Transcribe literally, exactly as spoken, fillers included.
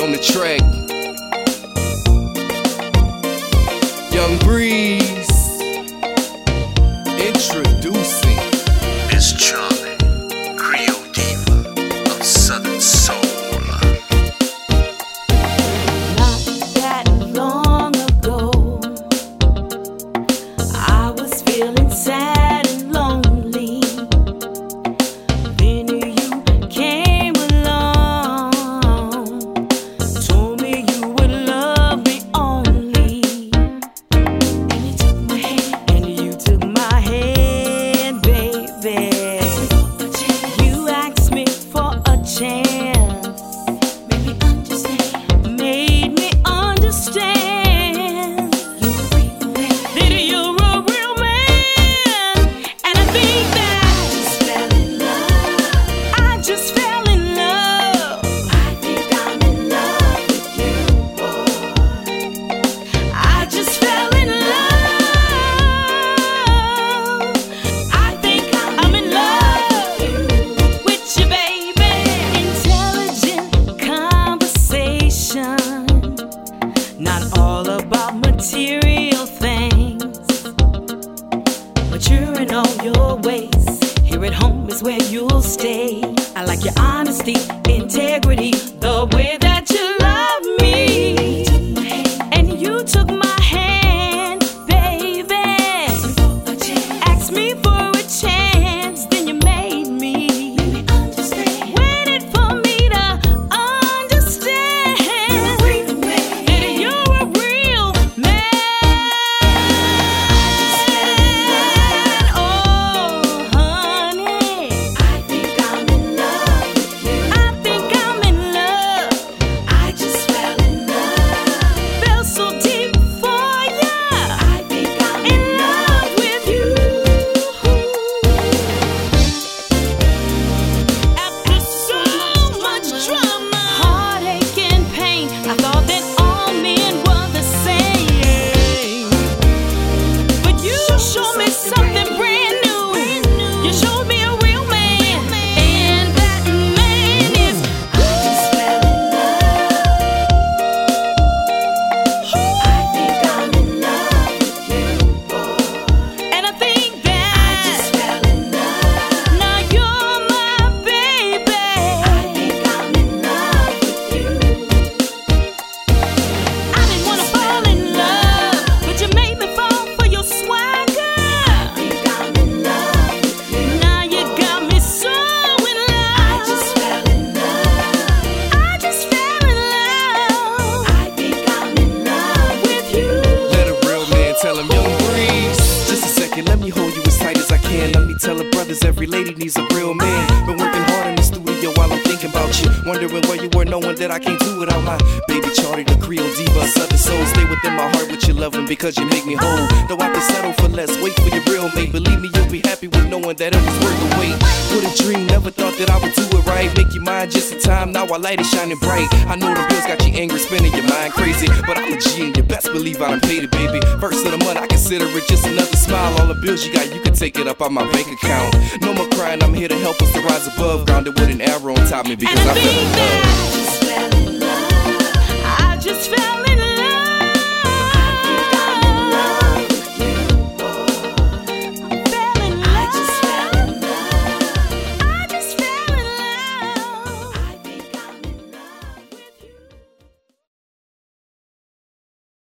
Charli' on the track. Young Breeze introducing Miz Charli', Creole Diva of Southern Soul. Not that long ago, I was feeling sad and lonely. Then you came along, told me you would love me only. And you took my hand, and you took my hand, baby. You asked me for a chance, made me understand, made me understand. You were real man, that you're a real man, and I think that I just fell in love. I just fell in love. I think I'm in love with you, boy. I just fell in love. I think I'm, I'm in love with you, baby. Intelligent conversation, not all about material things. Mature in all your ways. Here at home is where you'll stay. I like your honesty, integrity, the way that you love me. And you took my hand, baby. Asked me for a chance, then you made me. Waited for me to understand that you're a real man. Oh, honey, I think I'm in love with you. I think I'm in love. I just fell in love. Fell so deep for ya. I think I'm in love with you. After so much drama, heartache and pain, I thought that all men were the same. But you showed me something brand new. You showed me a real man, and that man is I just fell in love. I think I'm in love with you, boy. And I think that I just fell in love. Now you're my baby. I think I'm in love with you. I didn't wanna fall in love, but you made me fall for your swagger. I think I'm in love with you. Now you got me so in love. I just fell in love. I just fell in love. I think I'm in love with you. Let a real man tell him, Young Breeze. Just a second, let me hold you as tight as I can. Let me tell the brothers, every lady needs a real man. Been working hard in the studio while I'm thinking about you. Wondering where you were, knowing that I can't do without my baby Charli', the Creole Diva of Southern Soul. Stay within my heart with your loving because you make me whole. Though I could settle for less, wait for your real mate. Believe me, you'll be happy with knowing that it was worth the wait. What a dream, never thought that I would do it right. Make you mine just in time, now our light is shining bright. I know the bills got you angry, spinning your mind crazy. But I'm a G and you best believe I done paid it, baby. First of the month, I consider it just another smile. All the bills you got, you can take it up on my bank account. No more crying, I'm here to help us to rise above. Grounded with an arrow on top of me because I fell in love.